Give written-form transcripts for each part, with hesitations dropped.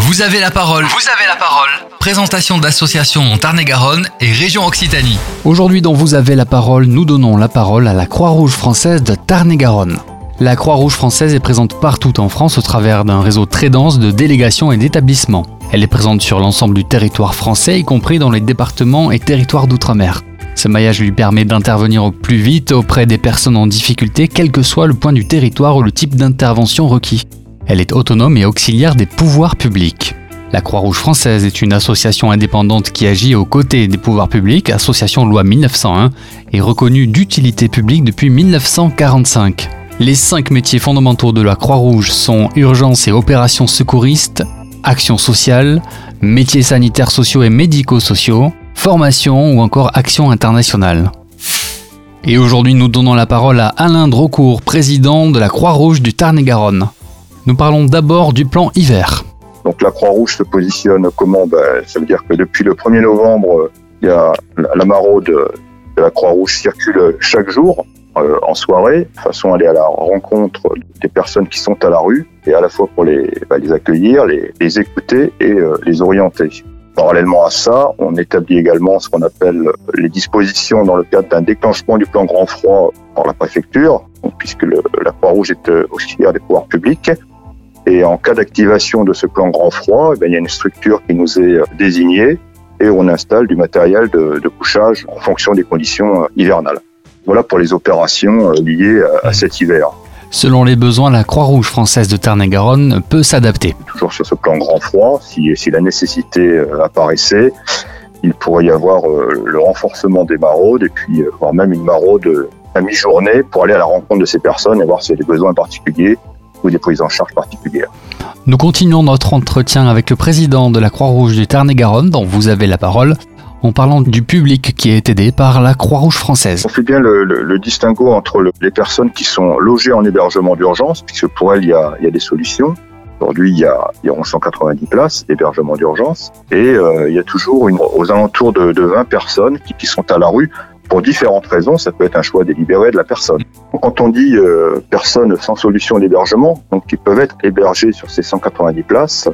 Vous avez la parole. Vous avez la parole. Présentation d'associations en Tarn-et-Garonne et région Occitanie. Aujourd'hui dans Vous avez la parole, nous donnons la parole à la Croix-Rouge française de Tarn-et-Garonne. La Croix-Rouge française est présente partout en France au travers d'un réseau très dense de délégations et d'établissements. Elle est présente sur l'ensemble du territoire français, y compris dans les départements et territoires d'outre-mer. Ce maillage lui permet d'intervenir au plus vite auprès des personnes en difficulté, quel que soit le point du territoire ou le type d'intervention requis. Elle est autonome et auxiliaire des pouvoirs publics. La Croix-Rouge française est une association indépendante qui agit aux côtés des pouvoirs publics, association loi 1901, et reconnue d'utilité publique depuis 1945. Les 5 métiers fondamentaux de la Croix-Rouge sont urgence et opérations secouristes, action sociale, métiers sanitaires sociaux et médico-sociaux, formation ou encore action internationale. Et aujourd'hui, nous donnons la parole à Alain Drocourt, président de la Croix-Rouge du Tarn-et-Garonne. Nous parlons d'abord du plan hiver. Donc la Croix-Rouge se positionne comment ? Ça veut dire que depuis le 1er novembre, il y a la maraude de la Croix-Rouge circule chaque jour en soirée, de façon à aller à la rencontre des personnes qui sont à la rue, et à la fois pour les accueillir, les écouter et les orienter. Parallèlement à ça, on établit également ce qu'on appelle les dispositions dans le cadre d'un déclenchement du plan grand froid par la préfecture, puisque la Croix-Rouge est auxiliaire des pouvoirs publics. Et en cas d'activation de ce plan grand froid, il y a une structure qui nous est désignée et on installe du matériel de couchage en fonction des conditions hivernales. Voilà pour les opérations liées à cet hiver. Selon les besoins, la Croix-Rouge française de Tarn-et-Garonne peut s'adapter. Toujours sur ce plan grand froid, si la nécessité apparaissait, il pourrait y avoir le renforcement des maraudes et puis voire même une maraude à mi-journée pour aller à la rencontre de ces personnes et voir s'il y a des besoins particuliers ou des prises en charge particulières. Nous continuons notre entretien avec le président de la Croix-Rouge du Tarn-et-Garonne, dont vous avez la parole, en parlant du public qui est aidé par la Croix-Rouge française. On fait bien le distinguo entre les personnes qui sont logées en hébergement d'urgence, puisque pour elles, il y a des solutions. Aujourd'hui, il y a 1190 places d'hébergement d'urgence, et il y a toujours aux alentours de 20 personnes qui sont à la rue pour différentes raisons. Ça peut être un choix délibéré de la personne. Quand on dit personnes sans solution d'hébergement, donc qui peuvent être hébergées sur ces 190 places,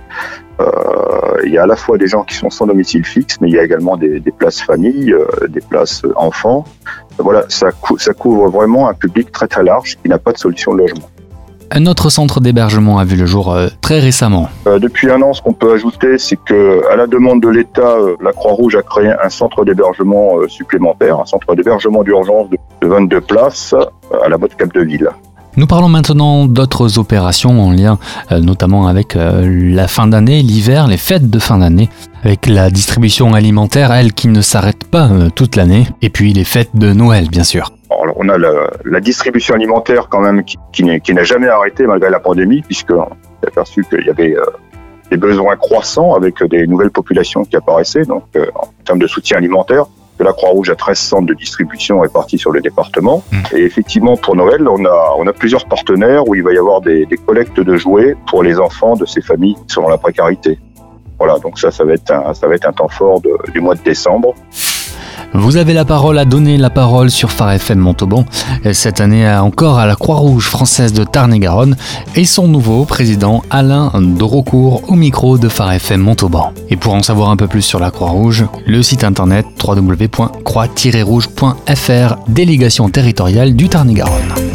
il y a à la fois des gens qui sont sans domicile fixe, mais il y a également des places famille, des places enfants. Voilà, ça couvre vraiment un public très très large qui n'a pas de solution de logement. Un autre centre d'hébergement a vu le jour très récemment. Depuis un an, ce qu'on peut ajouter, c'est que, à la demande de l'État, la Croix-Rouge a créé un centre d'hébergement supplémentaire, un centre d'hébergement d'urgence de 22 places à la Vodcap de Ville. Nous parlons maintenant d'autres opérations en lien notamment avec la fin d'année, l'hiver, les fêtes de fin d'année, avec la distribution alimentaire, elle qui ne s'arrête pas toute l'année, et puis les fêtes de Noël bien sûr. Alors, on a la distribution alimentaire quand même qui n'a jamais arrêté malgré la pandémie, puisqu'on s'est aperçu qu'il y avait des besoins croissants avec des nouvelles populations qui apparaissaient, donc en termes de soutien alimentaire. De la Croix-Rouge à 13 centres de distribution répartis sur le département. Et effectivement, pour Noël, on a plusieurs partenaires où il va y avoir des collectes de jouets pour les enfants de ces familles qui sont dans la précarité. Voilà, donc ça va être un temps fort du mois de décembre. Vous avez la parole à donner la parole sur Phare FM Montauban. Cette année encore à la Croix-Rouge française de Tarn-et-Garonne et son nouveau président Alain Drocourt au micro de Phare FM Montauban. Et pour en savoir un peu plus sur la Croix-Rouge, le site internet www.croix-rouge.fr, délégation territoriale du Tarn-et-Garonne.